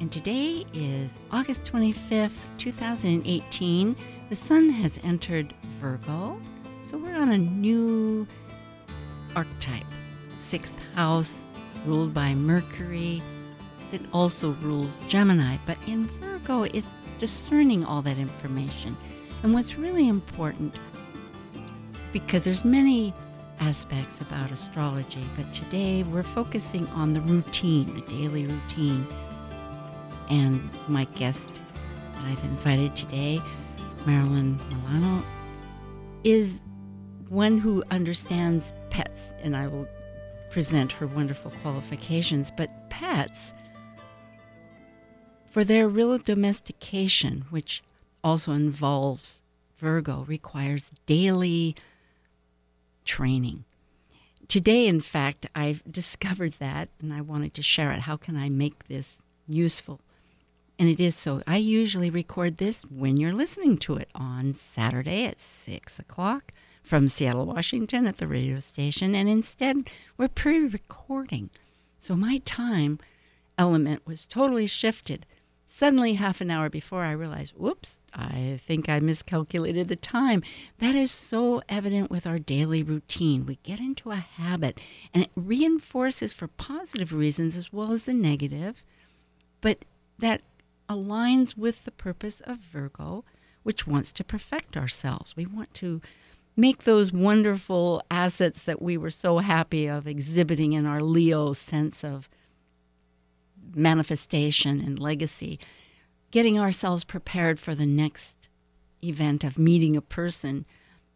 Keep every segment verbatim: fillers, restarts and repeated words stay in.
and today is August twenty-fifth, two thousand eighteen. The sun has entered Virgo, so we're on a new archetype, sixth house, ruled by Mercury, that also rules Gemini. But in Virgo, it's discerning all that information. And what's really important, because there's many aspects about astrology, but today we're focusing on the routine, the daily routine. And my guest that I've invited today, Marilyn Milano, is one who understands pets, and I will present her wonderful qualifications. But pets, for their real domestication, which also involves Virgo, requires daily training. Today, in fact, I've discovered that, and I wanted to share it. How can I make this useful? And it is so. I usually record this when you're listening to it on Saturday at six o'clock from Seattle, Washington at the radio station. And instead, we're pre-recording. So my time element was totally shifted. Suddenly, half an hour before, I realized, whoops, I think I miscalculated the time. That is so evident with our daily routine. We get into a habit, and it reinforces for positive reasons as well as the negative. But that aligns with the purpose of Virgo, which wants to perfect ourselves. We want to make those wonderful assets that we were so happy of exhibiting in our Leo sense of manifestation and legacy, getting ourselves prepared for the next event of meeting a person,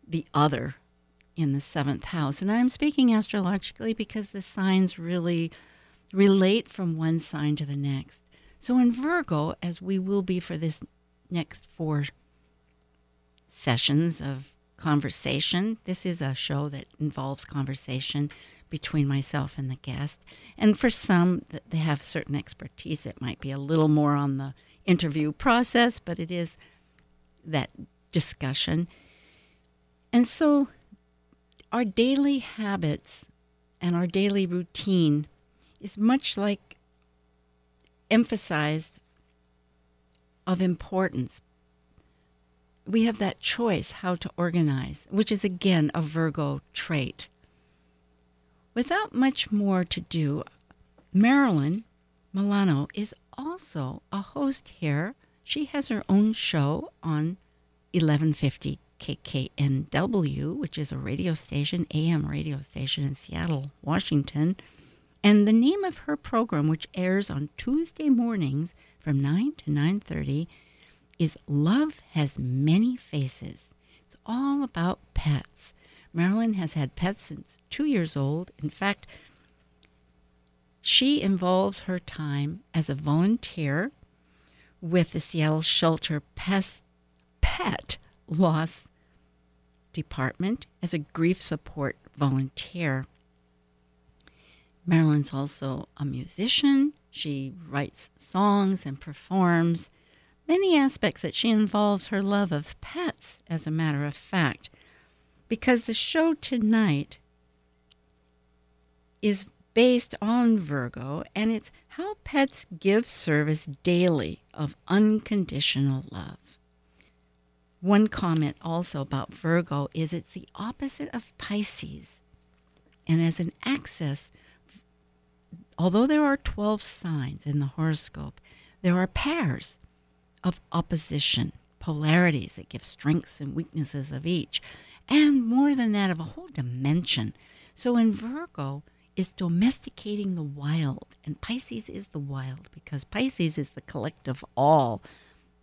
the other, in the seventh house. And I'm speaking astrologically because the signs really relate from one sign to the next. So in Virgo, as we will be for this next four sessions of conversation, this is a show that involves conversation between myself and the guest. And for some, they have certain expertise. It might be a little more on the interview process, but it is that discussion. And so our daily habits and our daily routine is much like emphasized of importance. We have that choice how to organize, which is, again, a Virgo trait. Without much more to do, Marilyn Milano is also a host here. She has her own show on eleven fifty K K N W, which is a radio station, A M radio station in Seattle, Washington. And the name of her program, which airs on Tuesday mornings from nine to nine thirty, is Love Has Many Faces. It's all about pets. Marilyn has had pets since two years old. In fact, she involves her time as a volunteer with the Seattle Shelter Pest, Pet Loss Department as a grief support volunteer. Marilyn's also a musician. She writes songs and performs. Many aspects that she involves her love of pets, as a matter of fact. Because the show tonight is based on Virgo, and it's how pets give service daily of unconditional love. One comment also about Virgo is it's the opposite of Pisces. And as an axis, although there are twelve signs in the horoscope, there are pairs of opposition, polarities that give strengths and weaknesses of each. And more than that, of a whole dimension. So in Virgo, it's domesticating the wild. And Pisces is the wild, because Pisces is the collective all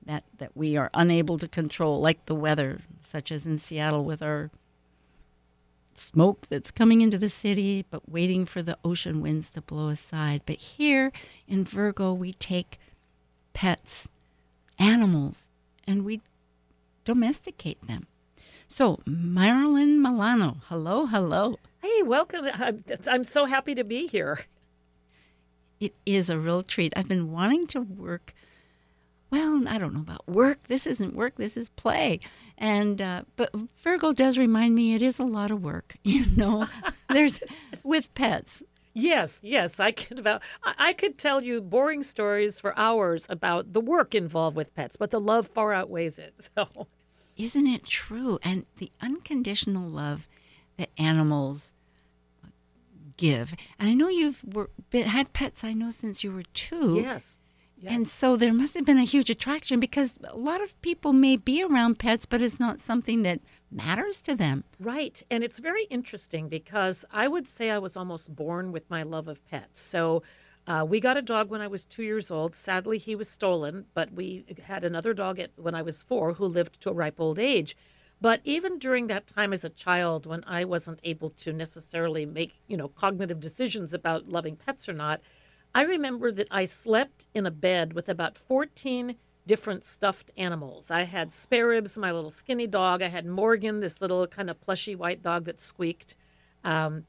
that, that we are unable to control, like the weather, such as in Seattle with our smoke that's coming into the city, but waiting for the ocean winds to blow aside. But here in Virgo, we take pets animals, and we domesticate them. So, Marilyn Milano, hello, hello. Hey, welcome. I'm, I'm so happy to be here. It is a real treat. I've been wanting to work. Well, I don't know about work. This isn't work. This is play. And uh, but Virgo does remind me it is a lot of work. You know, there's with pets. Yes, yes, I could. I could tell you boring stories for hours about the work involved with pets, but the love far outweighs it. So, isn't it true? And the unconditional love that animals give. And I know you've were, been, had pets. I know since you were two. Yes. Yes. And so there must have been a huge attraction, because a lot of people may be around pets, but it's not something that matters to them. Right. And it's very interesting, because I would say I was almost born with my love of pets. So uh, we got a dog when I was two years old. Sadly, he was stolen, but we had another dog at, when I was four, who lived to a ripe old age. But even during that time as a child, when I wasn't able to necessarily make, you know, cognitive decisions about loving pets or not, I remember that I slept in a bed with about fourteen different stuffed animals. I had Spare Ribs, my little skinny dog. I had Morgan, this little kind of plushy white dog that squeaked. Um,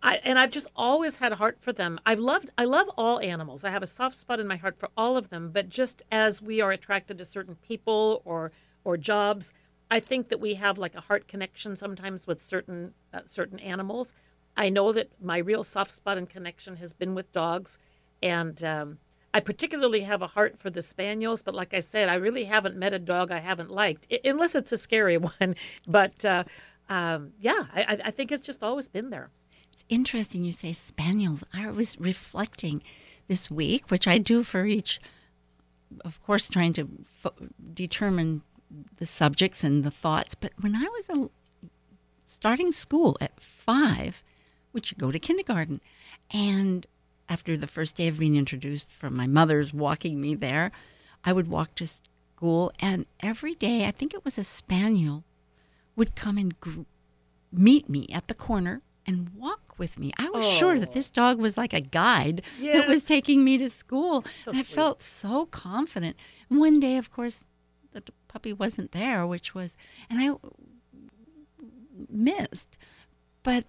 I, and I've just always had a heart for them. I've loved, I love all animals. I have a soft spot in my heart for all of them. But just as we are attracted to certain people or or jobs, I think that we have like a heart connection sometimes with certain uh, certain animals. I know that my real soft spot and connection has been with dogs. And um, I particularly have a heart for the spaniels. But like I said, I really haven't met a dog I haven't liked, I- unless it's a scary one. But, uh, um, yeah, I-, I think it's just always been there. It's interesting you say spaniels. I was reflecting this week, which I do for each, of course, trying to fo- determine the subjects and the thoughts. But when I was a, starting school at five, which you go to kindergarten, and after the first day of being introduced from my mother's walking me there, I would walk to school, and every day, I think it was a spaniel, would come and gr- meet me at the corner and walk with me. I was oh. sure that this dog was like a guide yes. that was taking me to school. So and I sweet. felt so confident. And one day, of course, the puppy wasn't there, which was, and I missed, but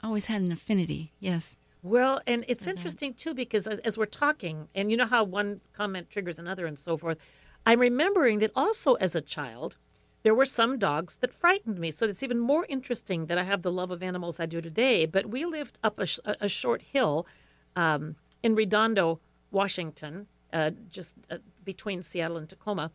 I always had an affinity, yes. Well, and it's interesting, too, because as, as we're talking, and you know how one comment triggers another and so forth, I'm remembering that also as a child, there were some dogs that frightened me. So it's even more interesting that I have the love of animals I do today. But we lived up a, a short hill um, in Redondo, Washington, uh, just uh, between Seattle and Tacoma.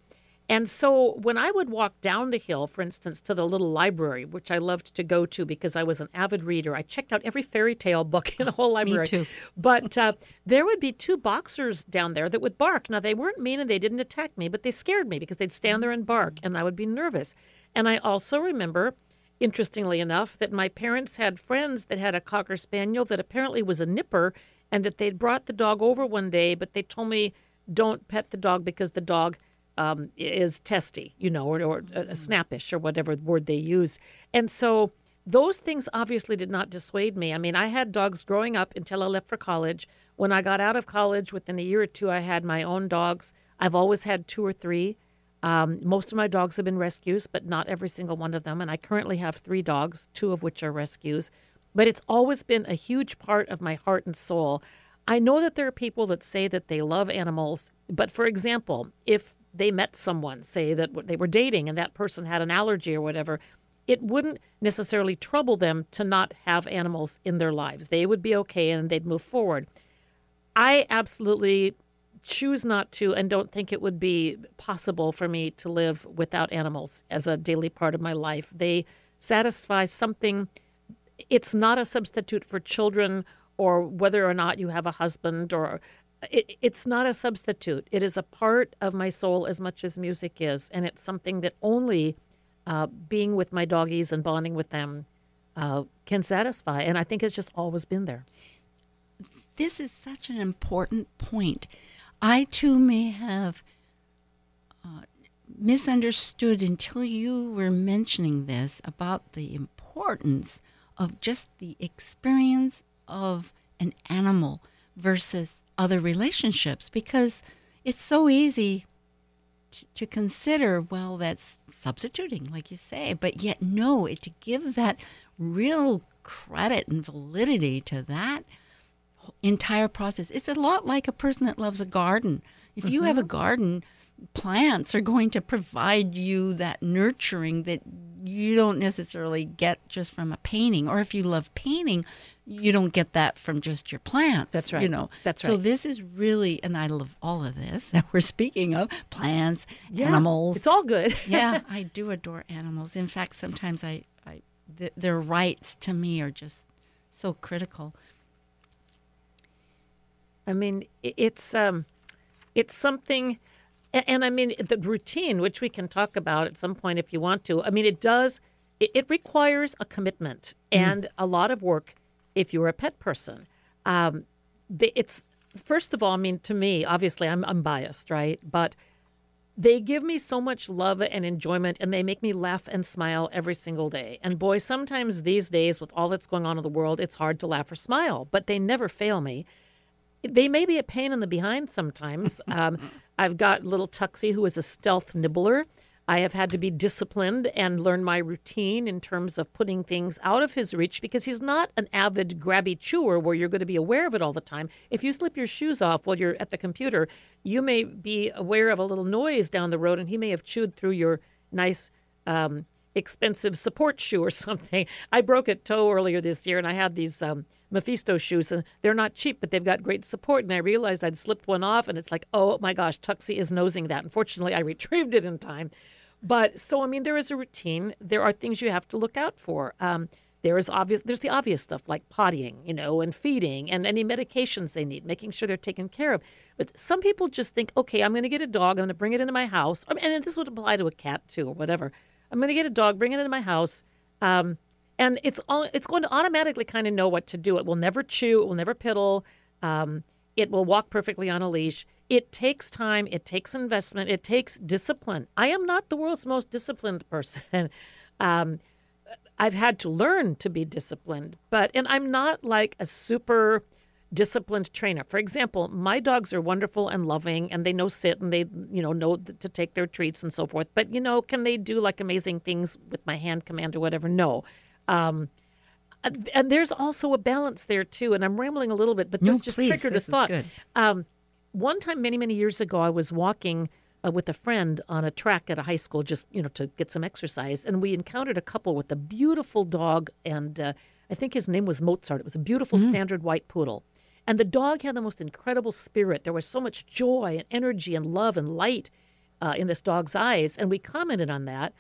And so when I would walk down the hill, for instance, to the little library, which I loved to go to because I was an avid reader, I checked out every fairy tale book in the whole library. Me too. But uh, there would be two boxers down there that would bark. Now, they weren't mean and they didn't attack me, but they scared me because they'd stand there and bark, and I would be nervous. And I also remember, interestingly enough, that my parents had friends that had a Cocker Spaniel that apparently was a nipper, and that they'd brought the dog over one day, but they told me, don't pet the dog because the dog Um, is testy, you know, or, or uh, snappish or whatever word they used. And so those things obviously did not dissuade me. I mean, I had dogs growing up until I left for college. When I got out of college, within a year or two, I had my own dogs. I've always had two or three. Um, most of my dogs have been rescues, but not every single one of them. And I currently have three dogs, two of which are rescues. But it's always been a huge part of my heart and soul. I know that there are people that say that they love animals. But, for example, if they met someone, say that they were dating and that person had an allergy or whatever, it wouldn't necessarily trouble them to not have animals in their lives. They would be okay and they'd move forward. I absolutely choose not to and don't think it would be possible for me to live without animals as a daily part of my life. They satisfy something. It's not a substitute for children or whether or not you have a husband or It, it's not a substitute. It is a part of my soul as much as music is, and it's something that only uh, being with my doggies and bonding with them uh, can satisfy, and I think it's just always been there. This is such an important point. I, too, may have uh, misunderstood until you were mentioning this about the importance of just the experience of an animal versus other relationships, because it's so easy to consider, well, that's substituting, like you say, but yet no, it, to give that real credit and validity to that entire process. It's a lot like a person that loves a garden. If you mm-hmm. have a garden, plants are going to provide you that nurturing that you don't necessarily get just from a painting. Or if you love painting, you don't get that from just your plants. That's right. You know. That's right. So this is really, and I love all of this that we're speaking of, plants, yeah, animals. It's all good. Yeah, I do adore animals. In fact, sometimes I, I th- their rights to me are just so critical. I mean, it's um, it's something, and I mean, the routine, which we can talk about at some point if you want to, I mean, it does, it, it requires a commitment and mm. a lot of work if you're a pet person. Um, they, it's, first of all, I mean, to me, obviously, I'm, I'm biased, right? But they give me so much love and enjoyment, and they make me laugh and smile every single day. And boy, sometimes these days, with all that's going on in the world, it's hard to laugh or smile, but they never fail me. They may be a pain in the behind sometimes. Um, I've got little Tuxie, who is a stealth nibbler. I have had to be disciplined and learn my routine in terms of putting things out of his reach, because he's not an avid grabby chewer where you're going to be aware of it all the time. If you slip your shoes off while you're at the computer, you may be aware of a little noise down the road, and he may have chewed through your nice um, expensive support shoe or something. I broke a toe earlier this year, and I had these um, Mephisto shoes, and they're not cheap, but they've got great support. And I realized I'd slipped one off, and it's like, oh my gosh, Tuxie is nosing that. Unfortunately, I retrieved it in time. But so, I mean, there is a routine. There are things you have to look out for. Um, there is obvious. There's the obvious stuff like pottying, you know, and feeding, and any medications they need, making sure they're taken care of. But some people just think, okay, I'm going to get a dog. I'm going to bring it into my house. I mean, and this would apply to a cat too, or whatever. I'm going to get a dog, bring it into my house, um, and it's all, it's going to automatically kind of know what to do. It will never chew. It will never piddle. Um, it will walk perfectly on a leash. It takes time. It takes investment. It takes discipline. I am not the world's most disciplined person. um, I've had to learn to be disciplined, but and I'm not like a super disciplined trainer. For example, my dogs are wonderful and loving, and they know sit, and they, you know, know th- to take their treats and so forth. But, you know, can they do like amazing things with my hand command or whatever? No. Um, and there's also a balance there, too. And I'm rambling a little bit, but this no, just please, triggered this a thought. Um, one time, many, many years ago, I was walking uh, with a friend on a track at a high school just, you know, to get some exercise. And we encountered a couple with a beautiful dog. And uh, I think his name was Mozart. It was a beautiful mm-hmm. standard white poodle. And the dog had the most incredible spirit. There was so much joy and energy and love and light uh, in this dog's eyes. And we commented on that.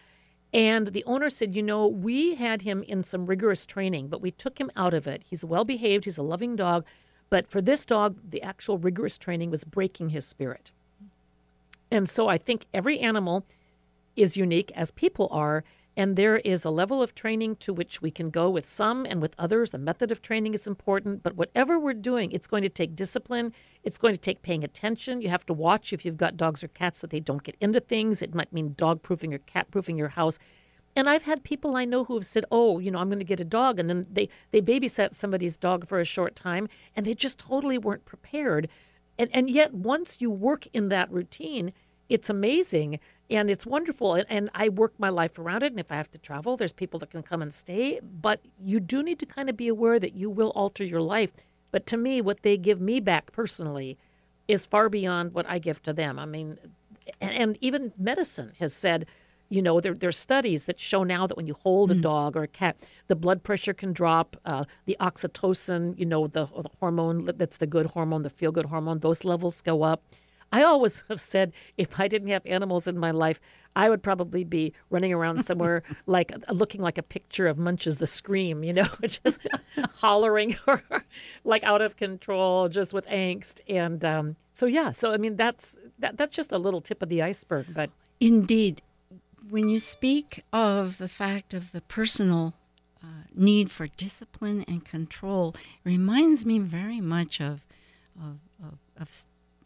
And the owner said, you know, we had him in some rigorous training, but we took him out of it. He's well-behaved. He's a loving dog. But for this dog, the actual rigorous training was breaking his spirit. And so I think every animal is unique, as people are. And there is a level of training to which we can go with some and with others. The method of training is important. But whatever we're doing, it's going to take discipline. It's going to take paying attention. You have to watch if you've got dogs or cats that they don't get into things. It might mean dog-proofing or cat-proofing your house. And I've had people I know who have said, oh, you know, I'm going to get a dog. And then they, they babysat somebody's dog for a short time, and they just totally weren't prepared. And, and yet once you work in that routine, it's amazing. And it's wonderful, and, and I work my life around it, and if I have to travel, there's people that can come and stay. But you do need to kind of be aware that you will alter your life. But to me, what they give me back personally is far beyond what I give to them. I mean, and, and even medicine has said, you know, there, there are studies that show now that when you hold mm-hmm. a dog or a cat, the blood pressure can drop, uh, the oxytocin, you know, the, the hormone that's the good hormone, the feel-good hormone, those levels go up. I always have said if I didn't have animals in my life, I would probably be running around somewhere like looking like a picture of Munch's The Scream, you know, just hollering or like out of control, just with angst. And um, so, yeah, so I mean, that's that, that's just a little tip of the iceberg. But indeed, when you speak of the fact of the personal uh, need for discipline and control, it reminds me very much of of of, of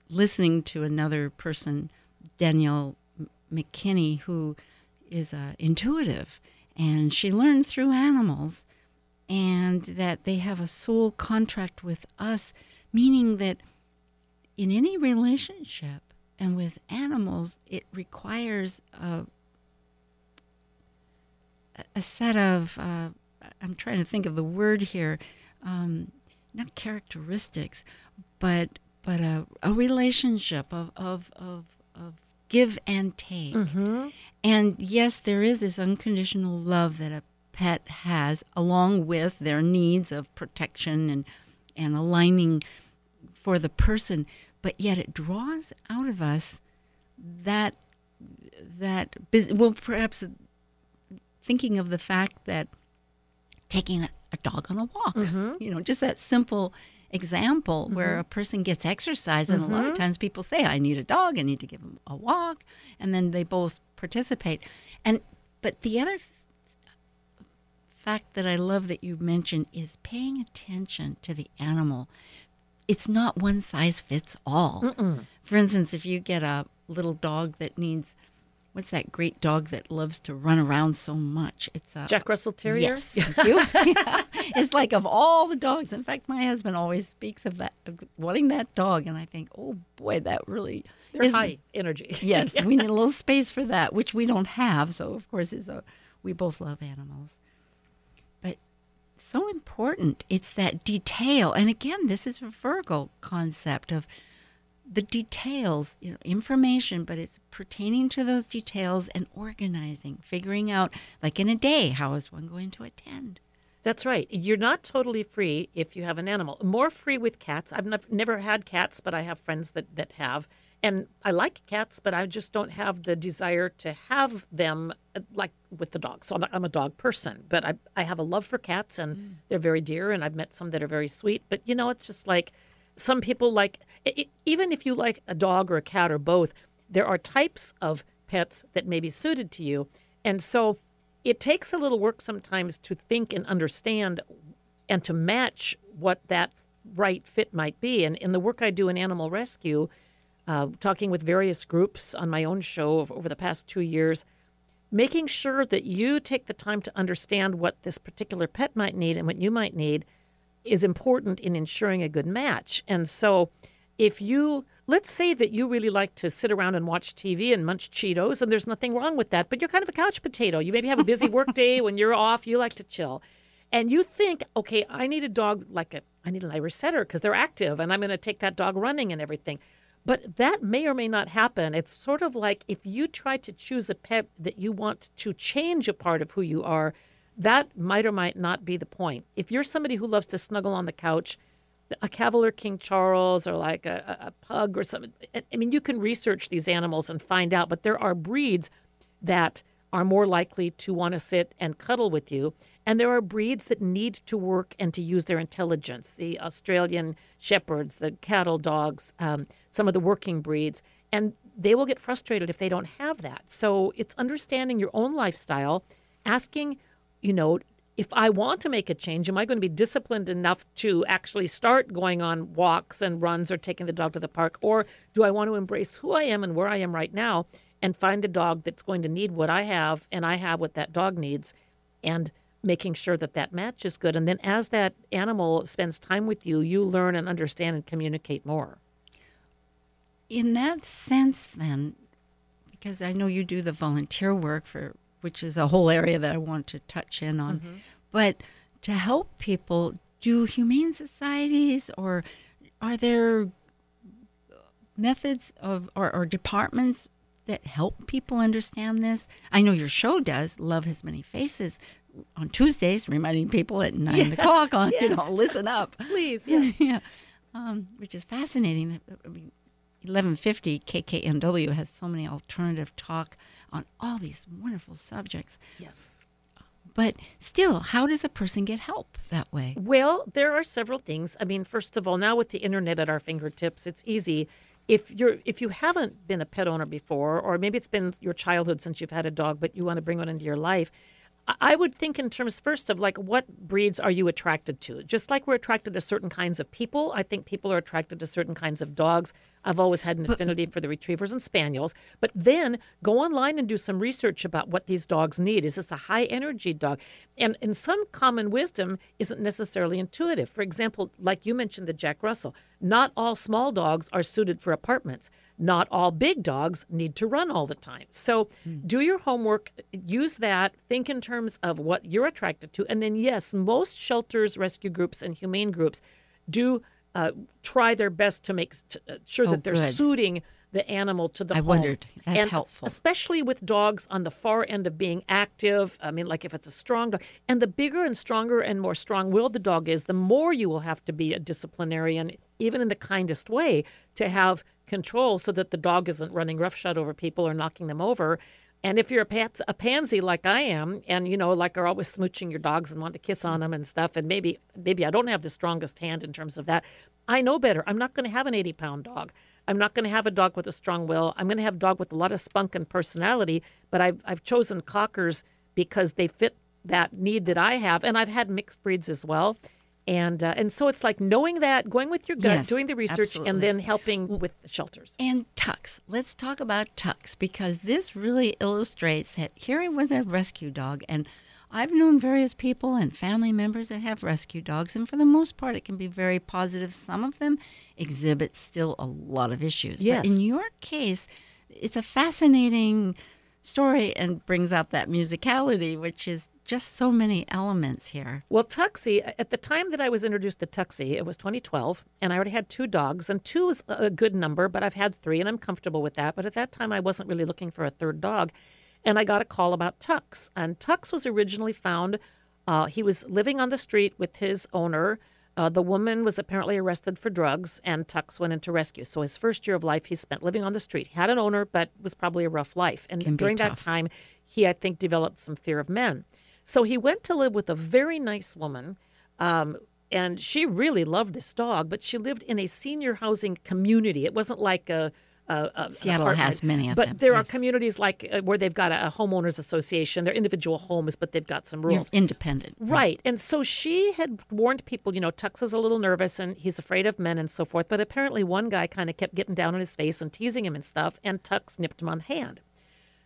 listening to another person, Danielle McKinney, who is uh, intuitive, and she learned through animals, and that they have a soul contract with us, meaning that in any relationship, And with animals, it requires a, a set of, uh, I'm trying to think of the word here, um, not characteristics, but but a, a relationship of, of, of, of give and take. Mm-hmm. And yes, there is this unconditional love that a pet has, along with their needs of protection and, and aligning for the person. But yet it draws out of us that, that well, perhaps thinking of the fact that taking a, a dog on a walk, mm-hmm. you know, just that simple example mm-hmm. where a person gets exercise. And mm-hmm. a lot of times people say, I need a dog, I need to give him a walk. And then they both participate. And but the other fact that I love that you mentioned is paying attention to the animal. It's not one size fits all. Mm-mm. For instance, if you get a little dog that needs, what's that great dog that loves to run around so much? It's a Jack Russell Terrier. Yes, thank you. Yeah. It's like of all the dogs. In fact, my husband always speaks of that of wanting that dog, and I think, oh boy, that really they're high energy. Yes, yeah. We need a little space for that, which we don't have. So of course, is a we both love animals. So important. It's that detail. And again, this is a Virgo concept of the details, you know, information, but it's pertaining to those details and organizing, figuring out, like in a day, how is one going to attend? That's right. You're not totally free if you have an animal. More free with cats. I've nev- never had cats, but I have friends that, that have. And I like cats, but I just don't have the desire to have them like with the dog. So I'm a, I'm a dog person, but I, I have a love for cats, and mm. they're very dear, and I've met some that are very sweet. But, you know, it's just like some people like, it, even if you like a dog or a cat or both, there are types of pets that may be suited to you. And so it takes a little work sometimes to think and understand and to match what that right fit might be. And in the work I do in animal rescue, Uh, talking with various groups on my own show over the past two years, making sure that you take the time to understand what this particular pet might need and what you might need is important in ensuring a good match. And so if you, let's say that you really like to sit around and watch T V and munch Cheetos, and there's nothing wrong with that, but you're kind of a couch potato. You maybe have a busy work day when you're off, you like to chill. And you think, okay, I need a dog like a, I need an Irish Setter because they're active and I'm going to take that dog running and everything. But that may or may not happen. It's sort of like if you try to choose a pet that you want to change a part of who you are, that might or might not be the point. If you're somebody who loves to snuggle on the couch, a Cavalier King Charles or like a, a pug or something, I mean, you can research these animals and find out, but there are breeds that are more likely to want to sit and cuddle with you. And there are breeds that need to work and to use their intelligence, the Australian Shepherds, the Cattle Dogs, um, some of the working breeds, and they will get frustrated if they don't have that. So it's understanding your own lifestyle, asking, you know, if I want to make a change, am I going to be disciplined enough to actually start going on walks and runs or taking the dog to the park? Or do I want to embrace who I am and where I am right now and find the dog that's going to need what I have and I have what that dog needs, and making sure that that match is good. And then as that animal spends time with you, you learn and understand and communicate more. In that sense, then, because I know you do the volunteer work, for which is a whole area that I want to touch in on, mm-hmm. but to help people, do humane societies, or are there methods of or, or departments that help people understand this? I know your show does, Love Has Many Faces, on Tuesdays, reminding people at nine yes, o'clock on, yes. you know, listen up. Please, yes. yeah. Um, which is fascinating. I mean, eleven fifty K K N W has so many alternative talk on all these wonderful subjects. Yes. But still, how does a person get help that way? Well, there are several things. I mean, first of all, now with the internet at our fingertips, it's easy. If you're if you haven't been a pet owner before, or maybe it's been your childhood since you've had a dog, but you want to bring one into your life, I would think in terms first of like what breeds are you attracted to? Just like we're attracted to certain kinds of people, I think people are attracted to certain kinds of dogs. I've always had an affinity for the retrievers and spaniels. But then go online and do some research about what these dogs need. Is this a high-energy dog? And, and some common wisdom isn't necessarily intuitive. For example, like you mentioned, the Jack Russell. Not all small dogs are suited for apartments. Not all big dogs need to run all the time. So mm. do your homework, use that, think in terms of what you're attracted to. And then, yes, most shelters, rescue groups, and humane groups do uh, try their best to make t- uh, sure oh, that they're good. suiting the animal to the I home. I wondered. That's and helpful. Especially with dogs on the far end of being active. I mean, like if it's a strong dog. And the bigger and stronger and more strong-willed the dog is, the more you will have to be a disciplinarian, even in the kindest way, to have control so that the dog isn't running roughshod over people or knocking them over. And if you're a, pats- a pansy like I am, and, you know, like are always smooching your dogs and want to kiss on them and stuff, and maybe maybe I don't have the strongest hand in terms of that, I know better. I'm not going to have an eighty-pound dog. I'm not going to have a dog with a strong will. I'm going to have a dog with a lot of spunk and personality, but I've, I've chosen Cockers because they fit that need that I have. And I've had mixed breeds as well. And uh, and so it's like knowing that, going with your gut, yes, doing the research, absolutely. and then helping with the shelters. And tucks. Let's talk about tucks, because this really illustrates that here I was a rescue dog, and I've known various people and family members that have rescue dogs, and for the most part it can be very positive. Some of them exhibit still a lot of issues. Yes. But in your case, it's a fascinating story and brings out that musicality, which is just so many elements here. Well, Tuxie, at the time that I was introduced to Tuxie, it was twenty twelve, and I already had two dogs, and two is a good number, but I've had three, and I'm comfortable with that. But at that time, I wasn't really looking for a third dog, and I got a call about Tux. And Tux was originally found, uh, he was living on the street with his owner. Uh, the woman was apparently arrested for drugs, and Tux went into rescue. So his first year of life, he spent living on the street. He had an owner, but was probably a rough life. And during that time, he, I think, developed some fear of men. So he went to live with a very nice woman, um, and she really loved this dog, but she lived in a senior housing community. It wasn't like a, a, a Seattle has many of but them. But there yes. are communities like uh, where they've got a, a homeowners association. They're individual homes, but they've got some rules. You're independent. Right. And so she had warned people, you know, Tux is a little nervous and he's afraid of men and so forth. But apparently one guy kind of kept getting down on his face and teasing him and stuff, and Tux nipped him on the hand.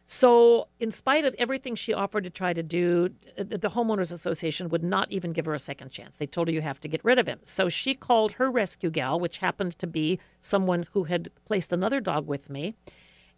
So in spite of everything she offered to try to do, the Homeowners Association would not even give her a second chance. They told her you have to get rid of him. So she called her rescue gal, which happened to be someone who had placed another dog with me.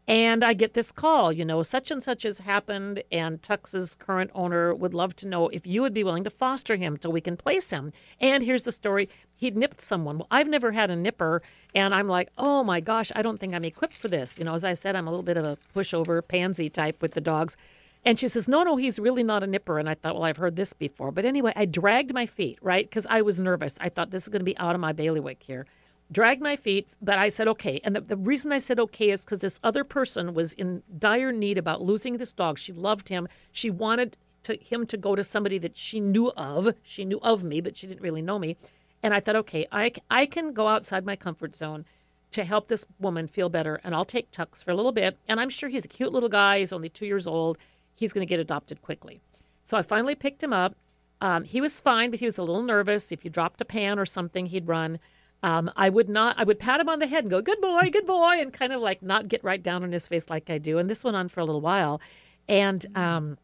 And I get this call, you know, such and such has happened, and Tux's current owner would love to know if you would be willing to foster him till we can place him. And here's the story. He'd nipped someone. Well, I've never had a nipper, and I'm like, oh, my gosh, I don't think I'm equipped for this. You know, as I said, I'm a little bit of a pushover pansy type with the dogs. And she says, no, no, he's really not a nipper. And I thought, well, I've heard this before. But anyway, I dragged my feet, right, because I was nervous. I thought this is going to be out of my bailiwick here. Dragged my feet, but I said, okay. And the, the reason I said okay is because this other person was in dire need about losing this dog. She loved him. She wanted to, him to go to somebody that she knew of. She knew of me, but she didn't really know me. And I thought, okay, I, I can go outside my comfort zone to help this woman feel better, and I'll take Tux for a little bit. And I'm sure he's a cute little guy. He's only two years old. He's going to get adopted quickly. So I finally picked him up. Um, he was fine, but he was a little nervous. If you dropped a pan or something, he'd run. Um, I would not. I would pat him on the head and go, good boy, good boy, and kind of like not get right down on his face like I do. And this went on for a little while. And um,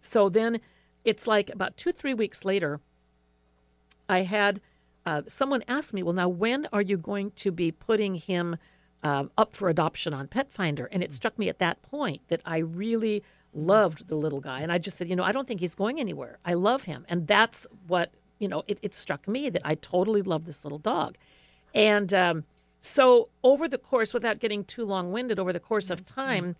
so then it's like about two, three weeks later, I had uh, someone ask me, well, now, when are you going to be putting him uh, up for adoption on Pet Finder? And it struck me at that point that I really loved the little guy. And I just said, you know, I don't think he's going anywhere. I love him. And that's what, you know, it, it struck me that I totally love this little dog. And um, so over the course, without getting too long-winded, over the course of time,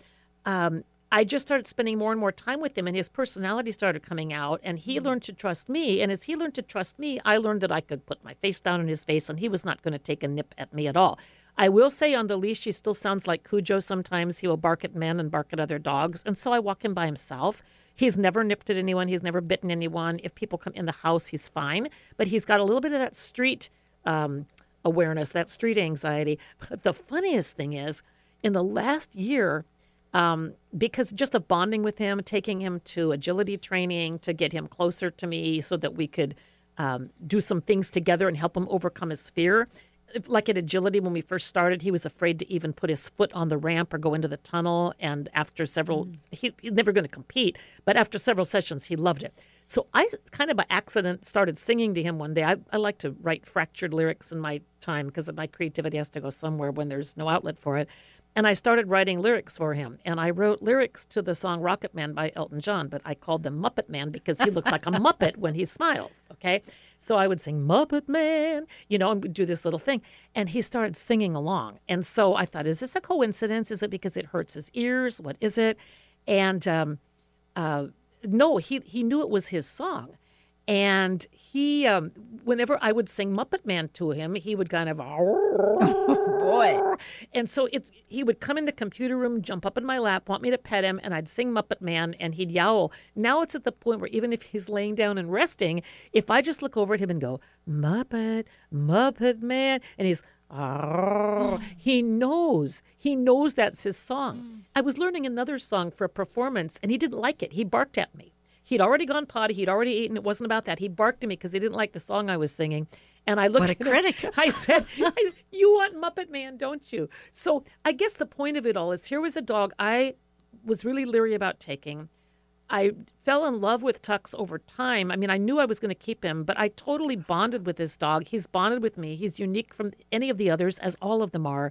um, I just started spending more and more time with him, and his personality started coming out, and he learned to trust me. And as he learned to trust me, I learned that I could put my face down on his face, and he was not going to take a nip at me at all. I will say on the leash, he still sounds like Cujo sometimes. He will bark at men and bark at other dogs. And so I walk him by himself. He's never nipped at anyone. He's never bitten anyone. If people come in the house, he's fine. But he's got a little bit of that street um, awareness, that street anxiety. But the funniest thing is, in the last year, Um, because just of bonding with him, taking him to agility training to get him closer to me so that we could um, do some things together and help him overcome his fear. like at agility, when we first started, he was afraid to even put his foot on the ramp or go into the tunnel. And after several, mm. he, he's never going to compete, but after several sessions, he loved it. So I kind of by accident started singing to him one day. I, I like to write fractured lyrics in my time because my creativity has to go somewhere when there's no outlet for it. And I started writing lyrics for him. And I wrote lyrics to the song Rocket Man by Elton John, but I called them Muppet Man because he looks like a Muppet when he smiles, okay? So I would sing Muppet Man, you know, and we'd do this little thing. And he started singing along. And so I thought, is this a coincidence? Is it because it hurts his ears? What is it? And, um, uh, No, he, he knew it was his song. And he, um, whenever I would sing Muppet Man to him, he would kind of, boy. And so it, he would come in the computer room, jump up in my lap, want me to pet him, and I'd sing Muppet Man, and he'd yowl. Now it's at the point where even if he's laying down and resting, if I just look over at him and go, Muppet, Muppet Man, and he's, oh, he knows. He knows that's his song. I was learning another song for a performance, and he didn't like it. He barked at me. He'd already gone potty. He'd already eaten. It wasn't about that. He barked at me because he didn't like the song I was singing. And I looked what a at critic. Him. I said, you want Muppet Man, don't you? So I guess the point of it all is here was a dog I was really leery about taking. I fell in love with Tux over time. I mean, I knew I was going to keep him, but I totally bonded with this dog. He's bonded with me. He's unique from any of the others, as all of them are.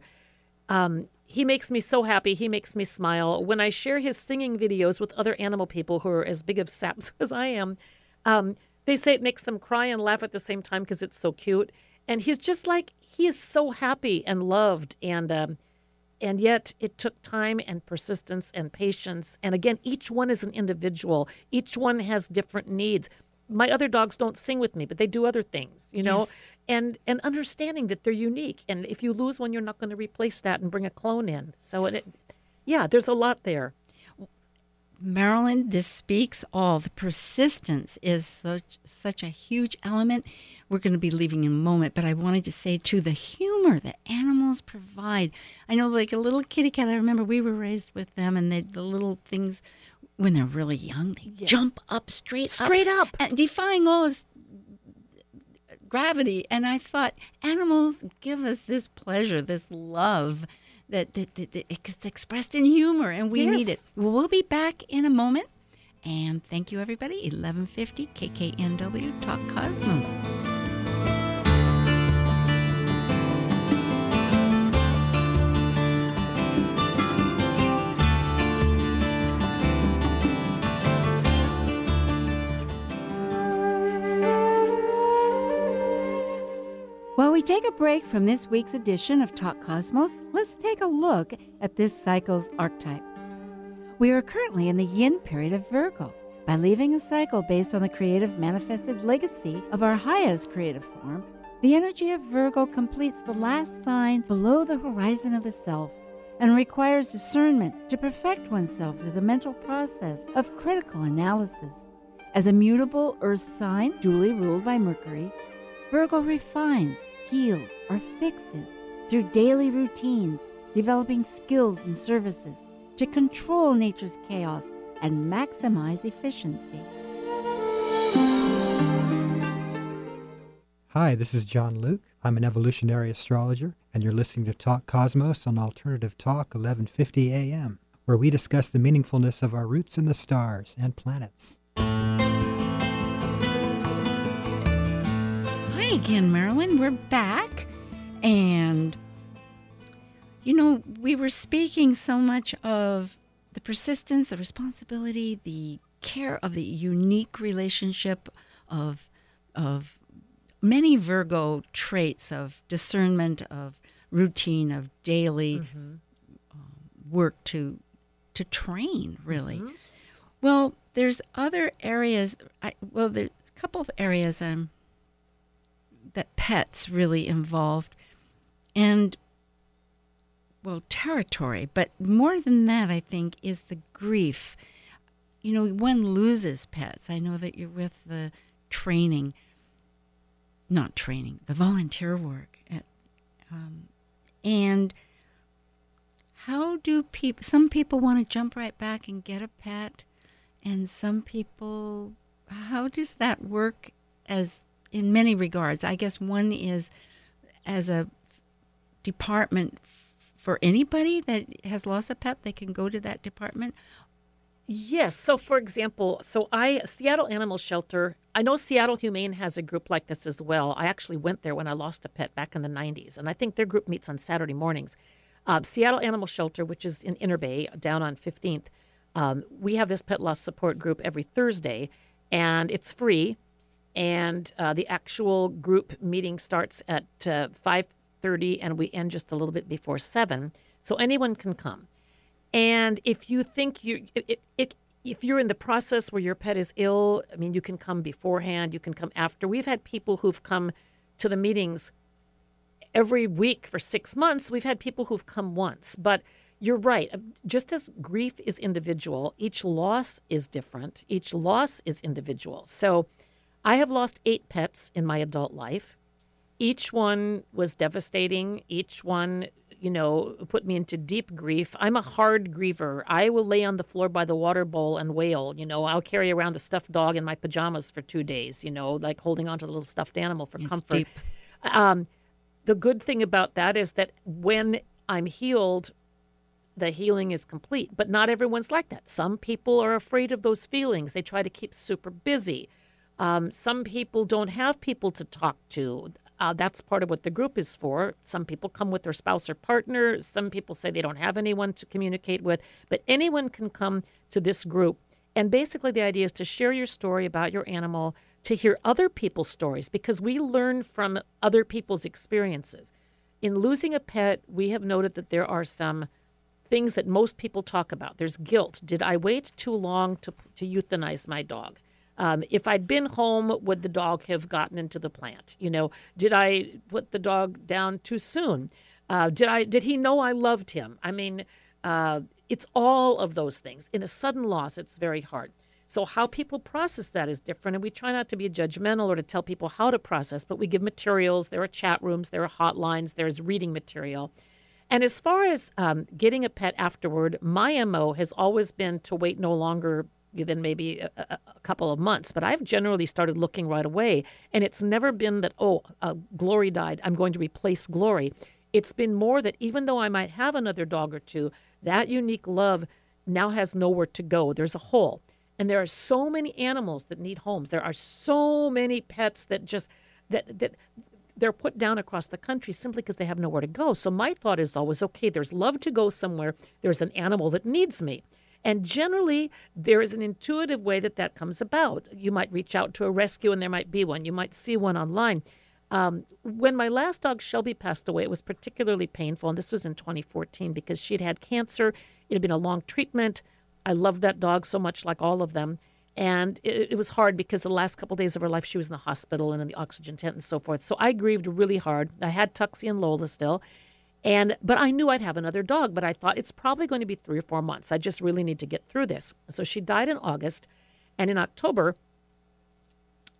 Um, he makes me so happy. He makes me smile. When I share his singing videos with other animal people who are as big of saps as I am, um, they say it makes them cry and laugh at the same time because it's so cute. And he's just like, he is so happy and loved. And um And yet it took time and persistence and patience. And again, each one is an individual. Each one has different needs. My other dogs don't sing with me, but they do other things, you know, yes. and and understanding that they're unique. And if you lose one, you're not going to replace that and bring a clone in. So, it, yeah, there's a lot there. Marilyn, this speaks all. The persistence is such such a huge element. We're going to be leaving in a moment, but I wanted to say, too, the humor that animals provide. I know, like a little kitty cat, I remember we were raised with them, and they, the little things, when they're really young, they yes. jump up straight, straight up, up. And defying all of gravity. And I thought, animals give us this pleasure, this love. That, that, that, that it's expressed in humor, and we yes. need it. Well, we'll be back in a moment. And thank you, everybody. eleven fifty K K N W Talk Cosmos. While we take a break from this week's edition of Talk Cosmos, let's take a look at this cycle's archetype. We are currently in the yin period of Virgo. By leaving a cycle based on the creative manifested legacy of our highest creative form, the energy of Virgo completes the last sign below the horizon of the self and requires discernment to perfect oneself through the mental process of critical analysis. As a mutable earth sign, duly ruled by Mercury, Virgo refines, heals, or fixes through daily routines, developing skills and services to control nature's chaos and maximize efficiency. Hi, this is John Luke. I'm an evolutionary astrologer, and you're listening to Talk Cosmos on Alternative Talk eleven fifty a.m., where we discuss the meaningfulness of our roots in the stars and planets. Again, Marilyn, we're back, and you know, we were speaking so much of the persistence, the responsibility, the care of the unique relationship of of many Virgo traits of discernment, of routine, of daily mm-hmm. uh, work to to train, really. Mm-hmm. Well, there's other areas, I, well, there's a couple of areas I'm that pets really involved, and, well, territory. But more than that, I think, is the grief. You know, one loses pets. I know that you're with the training, not training, the volunteer work. At, um, and how do people, some people want to jump right back and get a pet, and some people, how does that work as in many regards? I guess one is as a department for anybody that has lost a pet. They can go to that department. Yes. So, for example, so I Seattle Animal Shelter, I know Seattle Humane has a group like this as well. I actually went there when I lost a pet back in the nineties, and I think their group meets on Saturday mornings. Um, Seattle Animal Shelter, which is in Interbay, down on fifteenth, um, we have this pet loss support group every Thursday, and it's free. And uh, the actual group meeting starts at uh, five thirty, and we end just a little bit before seven. So anyone can come. And if you think you, it, it, if you're in the process where your pet is ill, I mean, you can come beforehand, you can come after. We've had people who've come to the meetings every week for six months. We've had people who've come once. But you're right. Just as grief is individual, each loss is different. Each loss is individual. So I have lost eight pets in my adult life. Each one was devastating. Each one, you know, put me into deep grief. I'm a hard griever. I will lay on the floor by the water bowl and wail. You know, I'll carry around the stuffed dog in my pajamas for two days, you know, like holding on to the little stuffed animal for it's comfort. Deep. Um, the good thing about that is that when I'm healed, the healing is complete. But not everyone's like that. Some people are afraid of those feelings. They try to keep super busy. Um, some people don't have people to talk to. Uh, that's part of what the group is for. Some people come with their spouse or partner. Some people say they don't have anyone to communicate with. But anyone can come to this group. And basically the idea is to share your story about your animal, to hear other people's stories, because we learn from other people's experiences. In losing a pet, we have noted that there are some things that most people talk about. There's guilt. Did I wait too long to, to euthanize my dog? Um, if I'd been home, would the dog have gotten into the plant? You know, did I put the dog down too soon? Uh, did I? Did he know I loved him? I mean, uh, it's all of those things. In a sudden loss, it's very hard. So how people process that is different, and we try not to be judgmental or to tell people how to process, but we give materials. There are chat rooms. There are hotlines. There's reading material. And as far as um, getting a pet afterward, my M O has always been to wait no longer than maybe a, a, a couple of months. But I've generally started looking right away. And it's never been that, oh, uh, Glory died. I'm going to replace Glory. It's been more that even though I might have another dog or two, that unique love now has nowhere to go. There's a hole. And there are so many animals that need homes. There are so many pets that just, that that they're put down across the country simply because they have nowhere to go. So my thought is always, okay, there's love to go somewhere. There's an animal that needs me. And generally, there is an intuitive way that that comes about. You might reach out to a rescue, and there might be one. You might see one online. Um, when my last dog, Shelby, passed away, it was particularly painful, and this was in twenty fourteen, because she'd had cancer. It had been a long treatment. I loved that dog so much, like all of them. And it, it was hard because the last couple of days of her life, she was in the hospital and in the oxygen tent and so forth. So I grieved really hard. I had Tuxie and Lola still. And but I knew I'd have another dog, but I thought it's probably going to be three or four months. I just really need to get through this. So she died in August, and in October,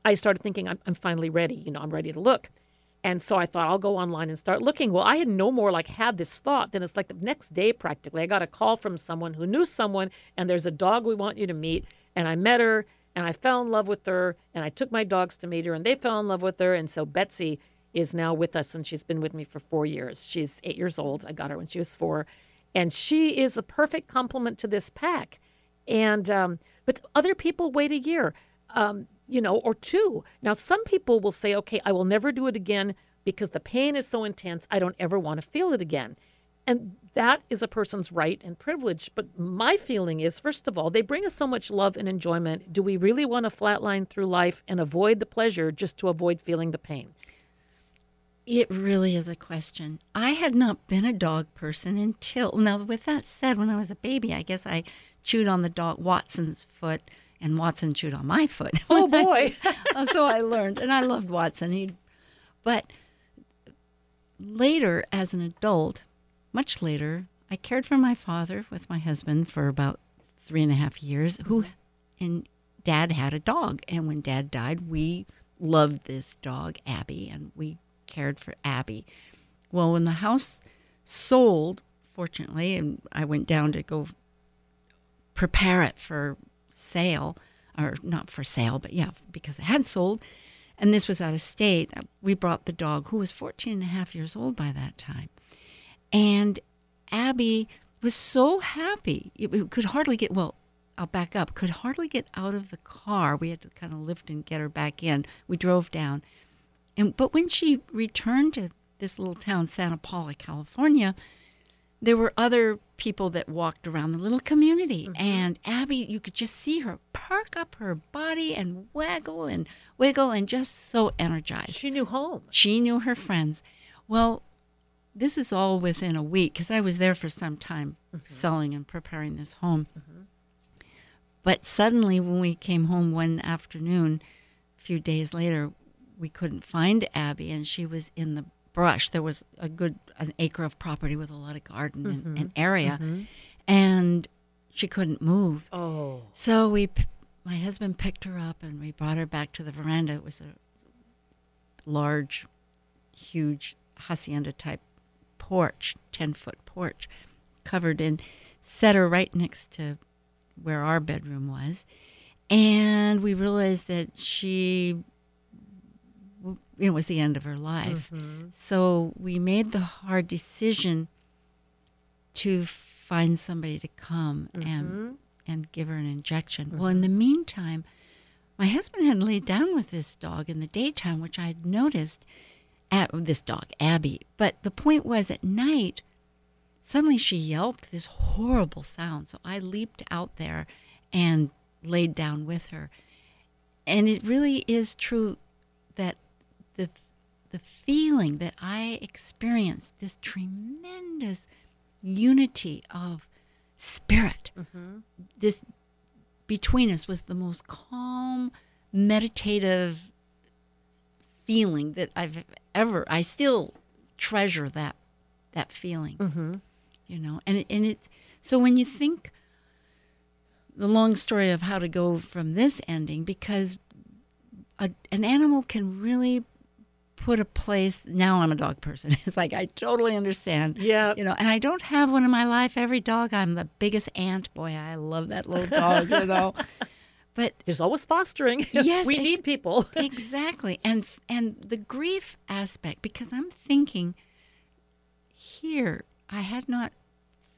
I started thinking, I'm, I'm finally ready. You know, I'm ready to look. And so I thought, I'll go online and start looking. Well, I had no more like had this thought than it's like the next day practically. I got a call from someone who knew someone, and there's a dog we want you to meet. And I met her, and I fell in love with her, and I took my dogs to meet her, and they fell in love with her. And so Betsy is now with us, and she's been with me for four years. She's eight years old. I got her when she was four. And she is the perfect complement to this pack. And um, but other people wait a year, um, you know, or two. Now, some people will say, okay, I will never do it again because the pain is so intense, I don't ever want to feel it again. And that is a person's right and privilege. But my feeling is, first of all, they bring us so much love and enjoyment. Do we really want to flatline through life and avoid the pleasure just to avoid feeling the pain? It really is a question. I had not been a dog person until, now with that said, when I was a baby, I guess I chewed on the dog Watson's foot, and Watson chewed on my foot. Oh, boy. So I learned, and I loved Watson. He, but later, as an adult, much later, I cared for my father with my husband for about three and a half years, who, and Dad had a dog. And when Dad died, we loved this dog, Abby, and we cared for Abby. Well, when the house sold, fortunately, and I went down to go prepare it for sale, or not for sale, but yeah, because it had sold, and this was out of state, we brought the dog, who was fourteen and a half years old by that time. And Abby was so happy. It could hardly get, well, I'll back up, could hardly get out of the car. We had to kind of lift and get her back in. We drove down. And but when she returned to this little town, Santa Paula, California, there were other people that walked around the little community. Mm-hmm. And Abby, you could just see her perk up her body and waggle and wiggle and just so energized. She knew home. She knew her friends. Well, this is all within a week because I was there for some time mm-hmm. selling and preparing this home. Mm-hmm. But suddenly when we came home one afternoon, a few days later, we couldn't find Abby, and she was in the brush. There was a good an acre of property with a lot of garden mm-hmm. and, and area, mm-hmm. and she couldn't move. Oh! So we, my husband picked her up, and we brought her back to the veranda. It was a large, huge hacienda-type porch, ten-foot porch, covered in setter right next to where our bedroom was, and we realized that she... it was the end of her life. Mm-hmm. So we made the hard decision to find somebody to come mm-hmm. and and give her an injection. Mm-hmm. Well, in the meantime, my husband had laid down with this dog in the daytime, which I had noticed, at, this dog, Abby. But the point was, at night, suddenly she yelped this horrible sound. So I leaped out there and laid down with her. And it really is true that the the feeling that I experienced, this tremendous unity of spirit, mm-hmm. this between us was the most calm, meditative feeling that I've ever, I still treasure that that feeling, mm-hmm. you know, and it, and it's, so when you think the long story of how to go from this ending, because a, an animal can really put a place. Now I'm a dog person. It's like I totally understand. Yeah, you know, and I don't have one in my life. Every dog, I'm the biggest aunt. Boy, I love that little dog. You know, but there's always fostering. Yes, we ex- need people. Exactly, and and the grief aspect, because I'm thinking here I had not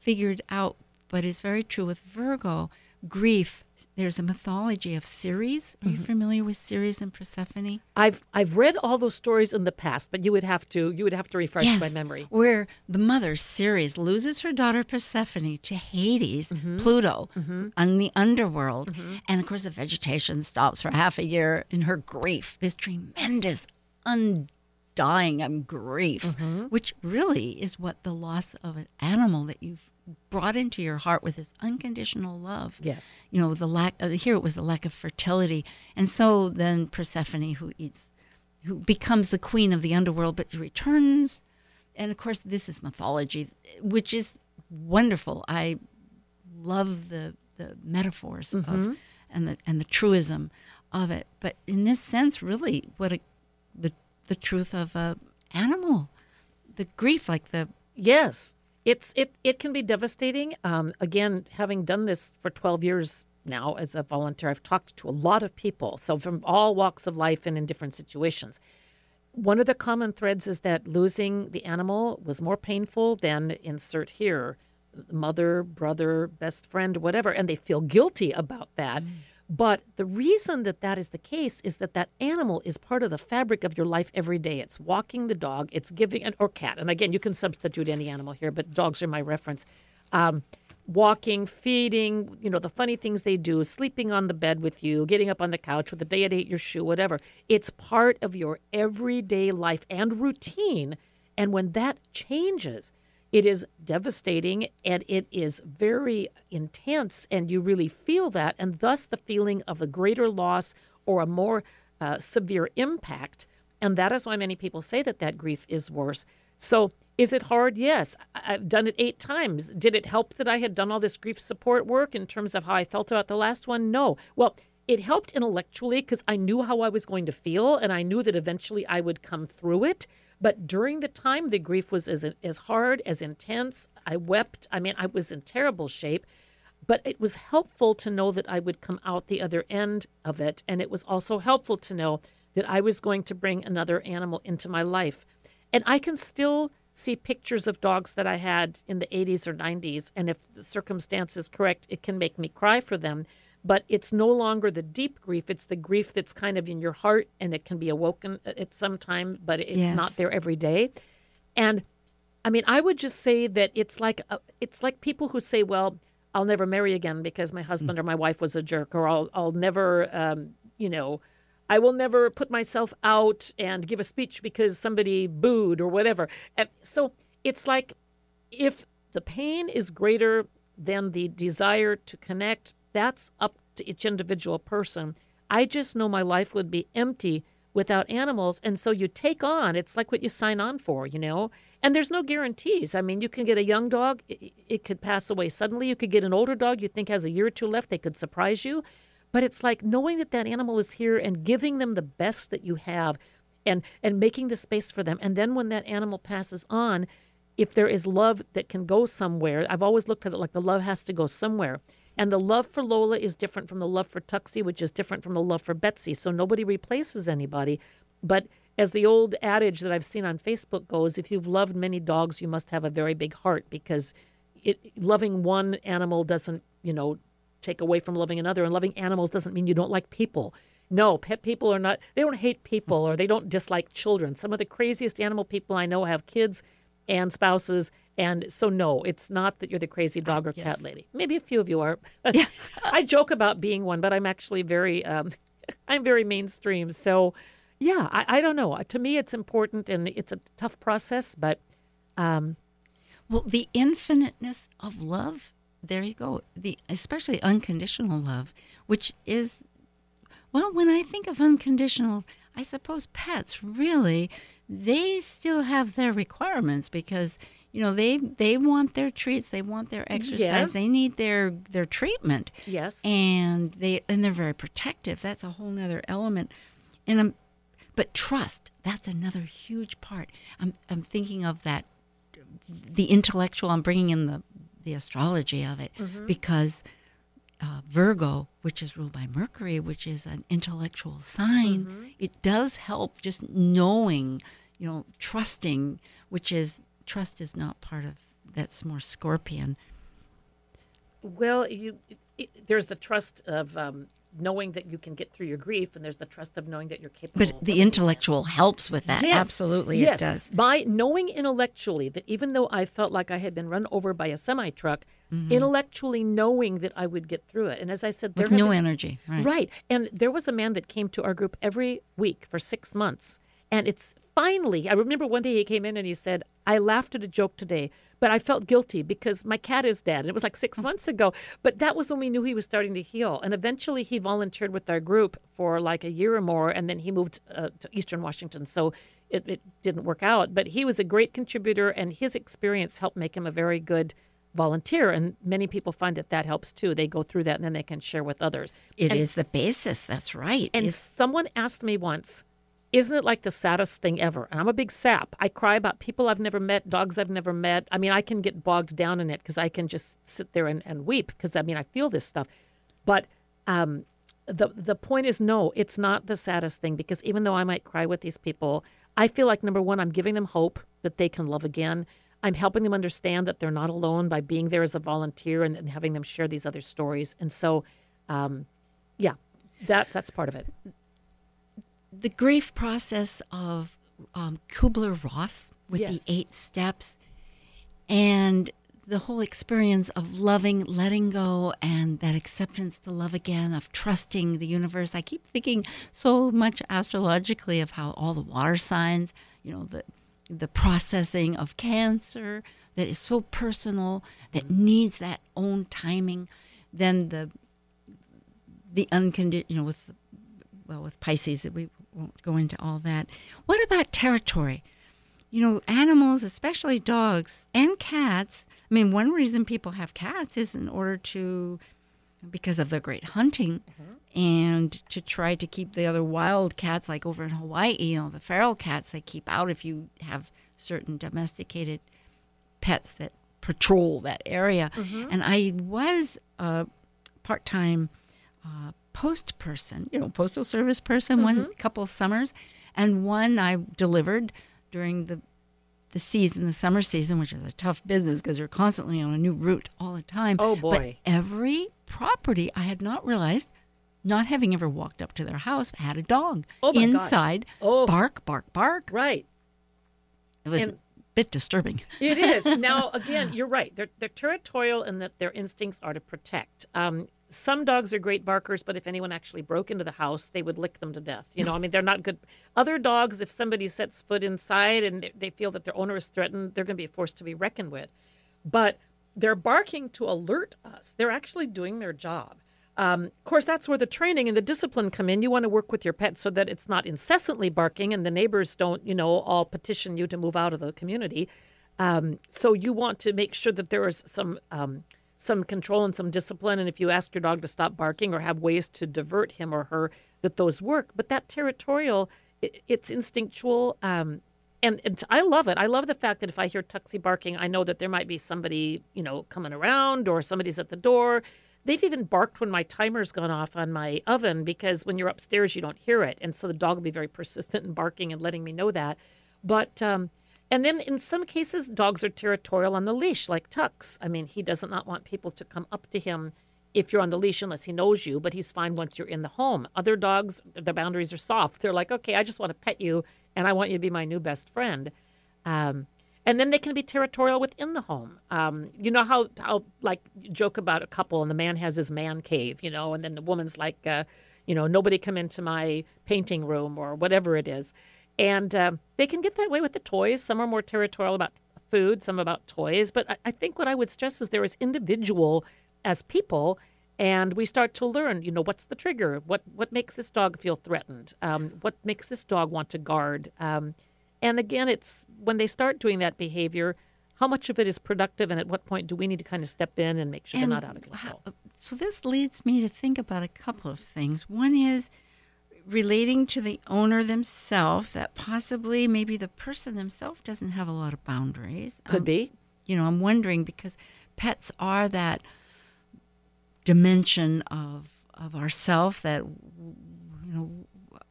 figured out, but it's very true with Virgo grief. There's a mythology of Ceres. Are you mm-hmm. familiar with Ceres and Persephone? I've I've read all those stories in the past, but you would have to you would have to refresh yes. my memory. Where the mother Ceres loses her daughter Persephone to Hades, mm-hmm. Pluto, mm-hmm. on the underworld, mm-hmm. and of course the vegetation stops for half a year in her grief. This tremendous undying um, grief, mm-hmm. which really is what the loss of an animal that you've brought into your heart with this unconditional love. Yes. You know, the lack of, here it was the lack of fertility. And so then Persephone, who eats, who becomes the queen of the underworld, but returns. And of course, this is mythology, which is wonderful. I love the, the metaphors mm-hmm. of, and the, and the truism of it. But in this sense, really what a, the, the truth of a animal, the grief, like the, yes. It's it, it can be devastating. Um, again, having done this for twelve years now as a volunteer, I've talked to a lot of people, so from all walks of life and in different situations. One of the common threads is that losing the animal was more painful than, insert here, mother, brother, best friend, whatever, and they feel guilty about that. Mm. But the reason that that is the case is that that animal is part of the fabric of your life every day. It's walking the dog. It's giving an, or cat. And again, you can substitute any animal here, but dogs are my reference. Um, walking, feeding, you know, the funny things they do, sleeping on the bed with you, getting up on the couch with the day it ate your shoe, whatever. It's part of your everyday life and routine. And when that changes, it is devastating, and it is very intense, and you really feel that, and thus the feeling of a greater loss or a more uh, severe impact. And that is why many people say that that grief is worse. So is it hard? Yes. I've done it eight times. Did it help that I had done all this grief support work in terms of how I felt about the last one? No. Well, it helped intellectually because I knew how I was going to feel, and I knew that eventually I would come through it. But during the time, the grief was as as hard, as intense. I wept. I mean, I was in terrible shape. But it was helpful to know that I would come out the other end of it. And it was also helpful to know that I was going to bring another animal into my life. And I can still see pictures of dogs that I had in the eighties or nineties, and if the circumstance is correct, it can make me cry for them. But it's no longer the deep grief. It's the grief that's kind of in your heart, and it can be awoken at some time, but it's yes. not there every day. And, I mean, I would just say that it's like a, it's like people who say, well, I'll never marry again because my husband mm. or my wife was a jerk, or I'll, I'll never, um, you know, I will never put myself out and give a speech because somebody booed or whatever. And so it's like if the pain is greater than the desire to connect, that's up to each individual person. I just know my life would be empty without animals. And so you take on, it's like what you sign on for, you know, and there's no guarantees. I mean, you can get a young dog. It, it could pass away suddenly. You could get an older dog you think has a year or two left. They could surprise you. But it's like knowing that that animal is here and giving them the best that you have and, and making the space for them. And then when that animal passes on, if there is love that can go somewhere, I've always looked at it like the love has to go somewhere. And the love for Lola is different from the love for Tuxie, which is different from the love for Betsy. So nobody replaces anybody. But as the old adage that I've seen on Facebook goes, if you've loved many dogs, you must have a very big heart, because it, loving one animal doesn't, you know, take away from loving another. And loving animals doesn't mean you don't like people. No, pet people are not, they don't hate people or they don't dislike children. Some of the craziest animal people I know have kids and spouses. And so, no, it's not that you're the crazy dog or yes. cat lady. Maybe a few of you are. Yeah. I joke about being one, but I'm actually very, um, I'm very mainstream. So, yeah, I, I don't know. To me, it's important, and it's a tough process. But, um, well, the infiniteness of love. There you go. The especially unconditional love, which is, well, when I think of unconditional, I suppose pets really, they still have their requirements because, you know, they they want their treats, they want their exercise, yes. they need their their treatment. Yes. And they and they're very protective. That's a whole nother element. And I'm, but trust, that's another huge part. I'm I'm thinking of that, the intellectual. I'm bringing in the the astrology of it mm-hmm. because uh, Virgo, which is ruled by Mercury, which is an intellectual sign, mm-hmm. it does help just knowing, you know, trusting, which is. Trust is not part of, that's more Scorpion. Well, you it, there's the trust of um, knowing that you can get through your grief, and there's the trust of knowing that you're capable. But the intellectual it. helps with that. Yes. Absolutely, yes. It does. By knowing intellectually that even though I felt like I had been run over by a semi-truck, mm-hmm. intellectually knowing that I would get through it. And as I said, there with no been, energy. Right. right. And there was a man that came to our group every week for six months. And it's finally, I remember one day he came in and he said, I laughed at a joke today, but I felt guilty because my cat is dead. And it was like six months ago. But that was when we knew he was starting to heal. And eventually he volunteered with our group for like a year or more. And then he moved uh, to Eastern Washington. So it, it didn't work out. But he was a great contributor. And his experience helped make him a very good volunteer. And many people find that that helps, too. They go through that and then they can share with others. It and, is the basis. That's right. And it's- someone asked me once, isn't it like the saddest thing ever? And I'm a big sap. I cry about people I've never met, dogs I've never met. I mean, I can get bogged down in it because I can just sit there and, and weep because, I mean, I feel this stuff. But um, the the point is, no, it's not the saddest thing, because even though I might cry with these people, I feel like, number one, I'm giving them hope that they can love again. I'm helping them understand that they're not alone by being there as a volunteer and, and having them share these other stories. And so, um, yeah, that that's part of it. The grief process of um, Kubler-Ross with yes. the eight steps, and the whole experience of loving, letting go, and that acceptance to love again, of trusting the universe. I keep thinking so much astrologically of how all the water signs, you know, the the processing of Cancer that is so personal, that mm-hmm. needs that own timing. Then the the uncondi- you know, with the, well, with Pisces, we won't go into all that. What about territory? You know, animals, especially dogs and cats. I mean, one reason people have cats is in order to, because of their great hunting, mm-hmm. and to try to keep the other wild cats, like over in Hawaii, you know, the feral cats they keep out if you have certain domesticated pets that patrol that area. Mm-hmm. And I was a part-time uh post person, you know, postal service person, mm-hmm. one couple summers, and one I delivered during the the season, the summer season, which is a tough business because you're constantly on a new route all the time. Oh, boy. But every property, I had not realized, not having ever walked up to their house, had a dog oh my inside. Oh. Bark, bark, bark. Right. It was and a bit disturbing. It is. Now, again, you're right. They're, they're territorial and that their instincts are to protect. Um, some dogs are great barkers, but if anyone actually broke into the house, they would lick them to death. You know, I mean, they're not good. Other dogs, if somebody sets foot inside and they feel that their owner is threatened, they're going to be forced to be reckoned with. But they're barking to alert us. They're actually doing their job. Um, of course, that's where the training and the discipline come in. You want to work with your pet so that it's not incessantly barking and the neighbors don't, you know, all petition you to move out of the community. Um, so you want to make sure that there is some um, some control and some discipline. And if you ask your dog to stop barking or have ways to divert him or her, that those work. But that territorial, it, it's instinctual. Um, and, and I love it. I love the fact that if I hear Tuxie barking, I know that there might be somebody, you know, coming around or somebody's at the door. They've even barked when my timer's gone off on my oven because when you're upstairs, you don't hear it. And so the dog will be very persistent in barking and letting me know that. But um, and then in some cases, dogs are territorial on the leash, like Tux. I mean, he does not want people to come up to him if you're on the leash unless he knows you. But he's fine once you're in the home. Other dogs, the boundaries are soft. They're like, okay, I just want to pet you and I want you to be my new best friend. Um And then they can be territorial within the home. Um, you know how, how like, you joke about a couple and the man has his man cave, you know, and then the woman's like, uh, you know, nobody come into my painting room or whatever it is. And um, they can get that way with the toys. Some are more territorial about food, some about toys. But I, I think what I would stress is there is individual as people, and we start to learn, you know, what's the trigger? What, what makes this dog feel threatened? Um, what makes this dog want to guard? Um And again, it's when they start doing that behavior, how much of it is productive and at what point do we need to kind of step in and make sure and they're not out of control? Wow. So this leads me to think about a couple of things. One is relating to the owner themselves, that possibly maybe the person themselves doesn't have a lot of boundaries. Could um, be. You know, I'm wondering because pets are that dimension of, of ourself that, you know,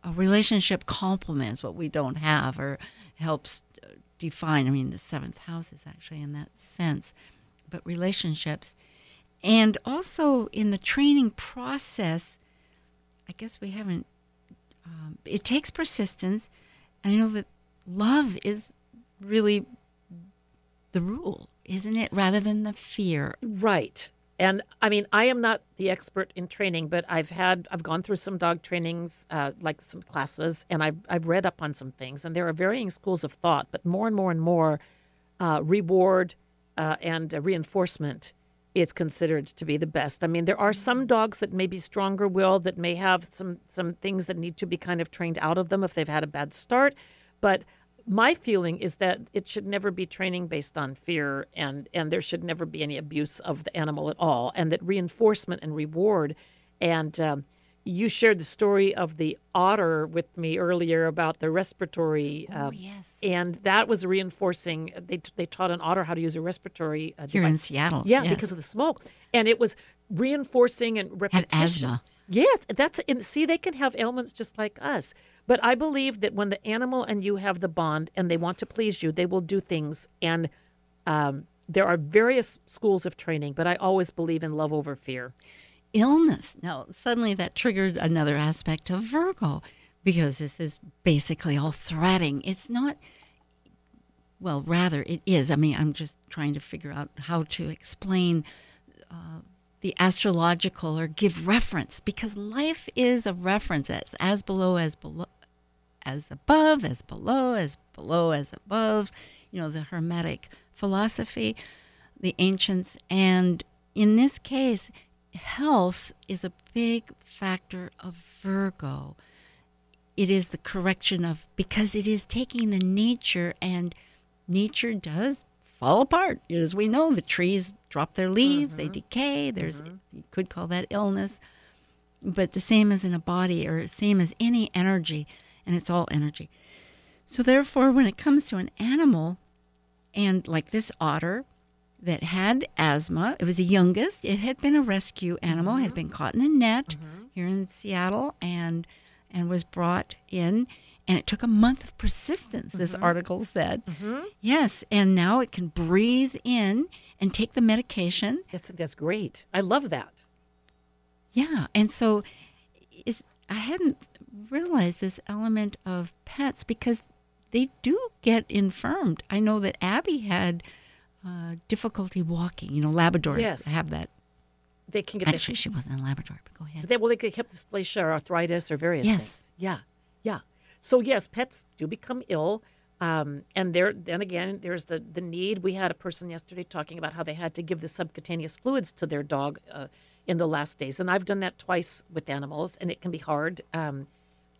a relationship complements what we don't have or helps define. I mean, the seventh house is actually in that sense, but relationships. And also in the training process, I guess we haven't, um, it takes persistence. And I know that love is really the rule, isn't it? Rather than the fear. Right. And I mean, I am not the expert in training, but I've had, I've gone through some dog trainings, uh, like some classes, and I've, I've read up on some things. And there are varying schools of thought, but more and more and more uh, reward uh, and uh, reinforcement is considered to be the best. I mean, there are some dogs that may be stronger willed, that may have some, some things that need to be kind of trained out of them if they've had a bad start. But my feeling is that it should never be training based on fear, and, and there should never be any abuse of the animal at all, and that reinforcement and reward. And um, you shared the story of the otter with me earlier about the respiratory. Uh, oh, yes. And that was reinforcing. They they taught an otter how to use a respiratory uh, Here device. In Seattle. Yeah, yes. Because of the smoke. And it was reinforcing and repetition. Had asthma. Yes, that's and see, they can have ailments just like us. But I believe that when the animal and you have the bond and they want to please you, they will do things. And um, there are various schools of training, but I always believe in love over fear. Illness. Now, suddenly that triggered another aspect of Virgo, because this is basically all threading. It's not, well, rather it is. I mean, I'm just trying to figure out how to explain uh the astrological or give reference, because life is a reference. As as below, as below, as above, as below, as below, as above, you know, the Hermetic philosophy, the ancients. And in this case, health is a big factor of Virgo. It is the correction of, because it is taking the nature, and nature does fall apart. As we know, the trees drop their leaves, mm-hmm. they decay. There's, mm-hmm. you could call that illness, but the same as in a body or same as any energy, and it's all energy. So therefore, when it comes to an animal, and like this otter that had asthma, it was the youngest. It had been a rescue animal, mm-hmm. had been caught in a net mm-hmm. here in Seattle, and and was brought in. And it took a month of persistence, mm-hmm. this article said. Mm-hmm. Yes, and now it can breathe in and take the medication. That's, that's great. I love that. Yeah, and so it's, I hadn't realized this element of pets because they do get infirmed. I know that Abby had uh, difficulty walking. You know, Labradors yes. have that. They can get Actually, the, she wasn't a Labrador, but go ahead. But they, well, they can get dysplasia or arthritis or various yes. things. Yeah, yeah. So, yes, pets do become ill. Um, and there, then again, there's the, the need. We had a person yesterday talking about how they had to give the subcutaneous fluids to their dog uh, in the last days. And I've done that twice with animals, and it can be hard. Um,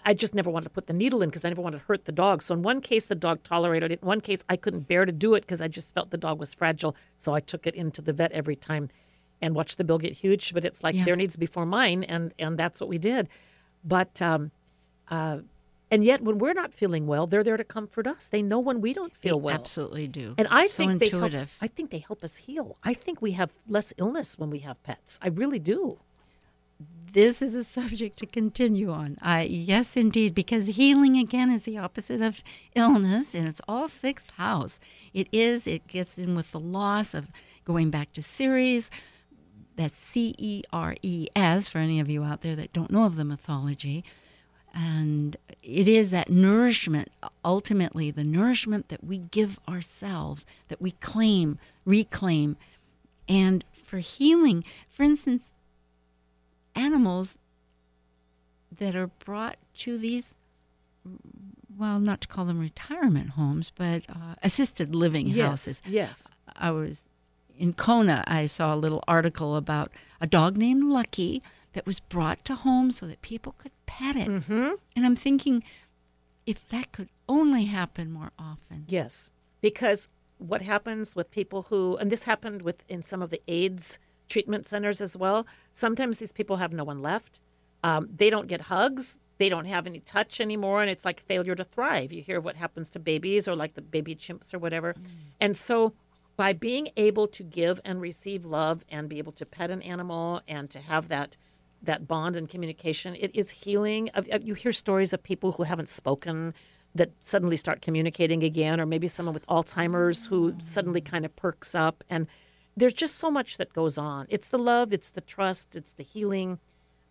I just never wanted to put the needle in because I never wanted to hurt the dog. So in one case, the dog tolerated it. In one case, I couldn't bear to do it because I just felt the dog was fragile. So I took it into the vet every time and watched the bill get huge. But it's like yeah. their needs before mine, and, and that's what we did. But... Um, uh, And yet, when we're not feeling well, they're there to comfort us. They know when we don't feel they well. They absolutely do. And I so think they intuitive. help us. I think they help us heal. I think we have less illness when we have pets. I really do. This is a subject to continue on. I yes, indeed, because healing again is the opposite of illness, and it's all sixth house. It is. It gets in with the loss of going back to Ceres. That's C E R E S for any of you out there that don't know of the mythology. And it is that nourishment, ultimately, the nourishment that we give ourselves, that we claim, reclaim. And for healing, for instance, animals that are brought to these, well, not to call them retirement homes, but uh, assisted living yes, houses. Yes, yes. I was in Kona, I saw a little article about a dog named Lucky that was brought to home so that people could pet it. Mm-hmm. And I'm thinking, if that could only happen more often. Yes, because what happens with people who, and this happened with in some of the AIDS treatment centers as well, sometimes these people have no one left. Um, they don't get hugs. They don't have any touch anymore, and it's like failure to thrive. You hear what happens to babies or like the baby chimps or whatever. Mm. And so by being able to give and receive love and be able to pet an animal and to have that that bond and communication, it is healing. You hear stories of people who haven't spoken that suddenly start communicating again, or maybe someone with Alzheimer's who suddenly kind of perks up. And there's just so much that goes on. It's the love, it's the trust, it's the healing.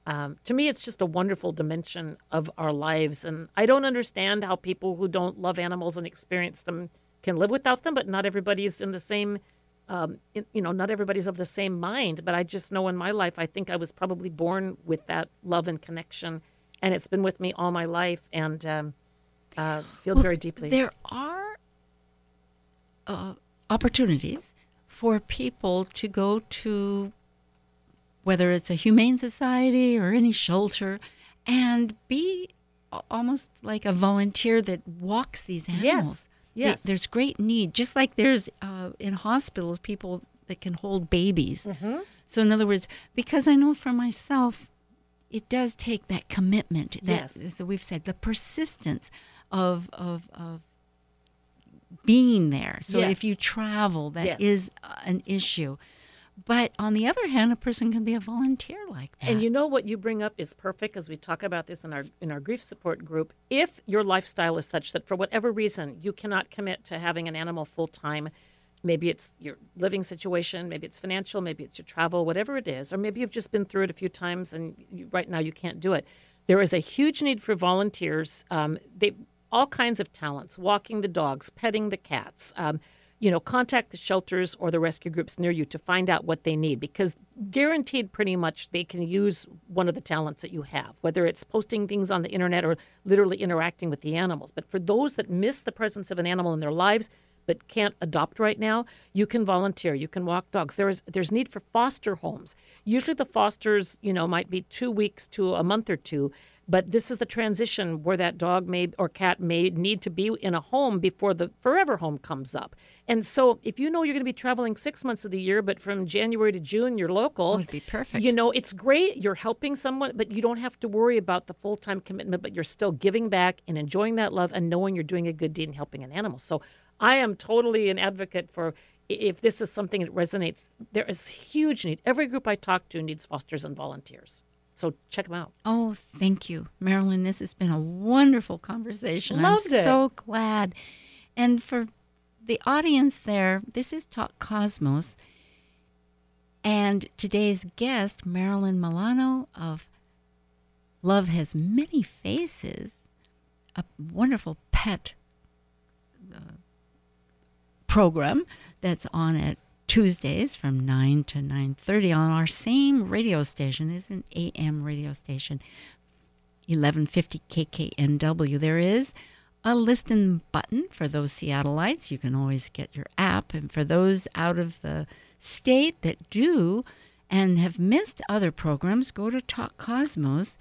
Um, to me, it's just a wonderful dimension of our lives. And I don't understand how people who don't love animals and experience them can live without them, but not everybody's in the same Um, you know, not everybody's of the same mind, but I just know in my life, I think I was probably born with that love and connection, and it's been with me all my life, and um, uh, feel well, very deeply. There are uh, opportunities for people to go to, whether it's a humane society or any shelter, and be almost like a volunteer that walks these animals. Yes. Yes. They, there's great need, just like there's uh, in hospitals people that can hold babies. Mm-hmm. So in other words, because I know for myself, it does take that commitment. That, yes. So we've said the persistence of of, of being there. So yes. if you travel, that yes. is an issue. But on the other hand, a person can be a volunteer like that. And you know what you bring up is perfect as we talk about this in our in our grief support group. If your lifestyle is such that for whatever reason you cannot commit to having an animal full time, maybe it's your living situation, maybe it's financial, maybe it's your travel, whatever it is, or maybe you've just been through it a few times and you, right now you can't do it. There is a huge need for volunteers. Um, they all kinds of talents, walking the dogs, petting the cats, um, you know, contact the shelters or the rescue groups near you to find out what they need, because guaranteed pretty much they can use one of the talents that you have, whether it's posting things on the internet or literally interacting with the animals. But for those that miss the presence of an animal in their lives but can't adopt right now, you can volunteer, you can walk dogs. There is there's need for foster homes. Usually the fosters, you know, might be two weeks to a month or two. But this is the transition where that dog may or cat may need to be in a home before the forever home comes up. And so if you know you're going to be traveling six months of the year, but from January to June, you're local. Oh, it'd be perfect. You know, it's great. You're helping someone, but you don't have to worry about the full-time commitment, but you're still giving back and enjoying that love and knowing you're doing a good deed and helping an animal. So I am totally an advocate for, if this is something that resonates, there is huge need. Every group I talk to needs fosters and volunteers. So check them out. Oh, thank you, Marilyn. This has been a wonderful conversation. Loved I'm it. So glad. And for the audience there, this is Talk Cosmos. And today's guest, Marilyn Milano of Love Has Many Faces, a wonderful pet uh, program that's on at Tuesdays from nine to nine thirty on our same radio station. It's an A M radio station, eleven fifty K K N W. There is a listen button for those Seattleites. You can always get your app. And for those out of the state that do and have missed other programs, go to Talk Cosmos.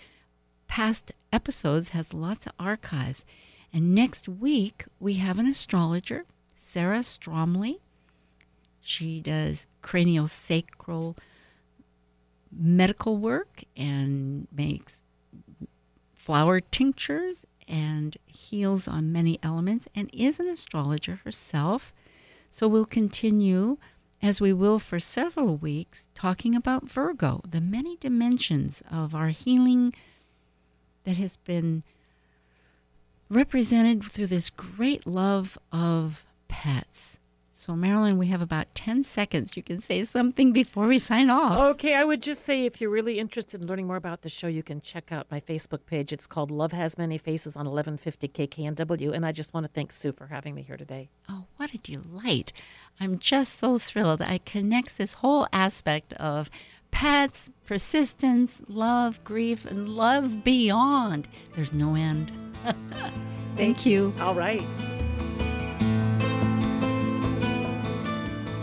Past episodes has lots of archives. And next week, we have an astrologer, Sarah Stromley. She does craniosacral medical work and makes flower tinctures and heals on many elements and is an astrologer herself. So we'll continue, as we will for several weeks, talking about Virgo, the many dimensions of our healing that has been represented through this great love of pets. So, Marilyn, we have about ten seconds. You can say something before we sign off. Okay, I would just say if you're really interested in learning more about the show, you can check out my Facebook page. It's called Love Has Many Faces on eleven fifty K K N W. And I just want to thank Sue for having me here today. Oh, what a delight. I'm just so thrilled. I connect this whole aspect of pets, persistence, love, grief, and love beyond. There's no end. Thank you. All right.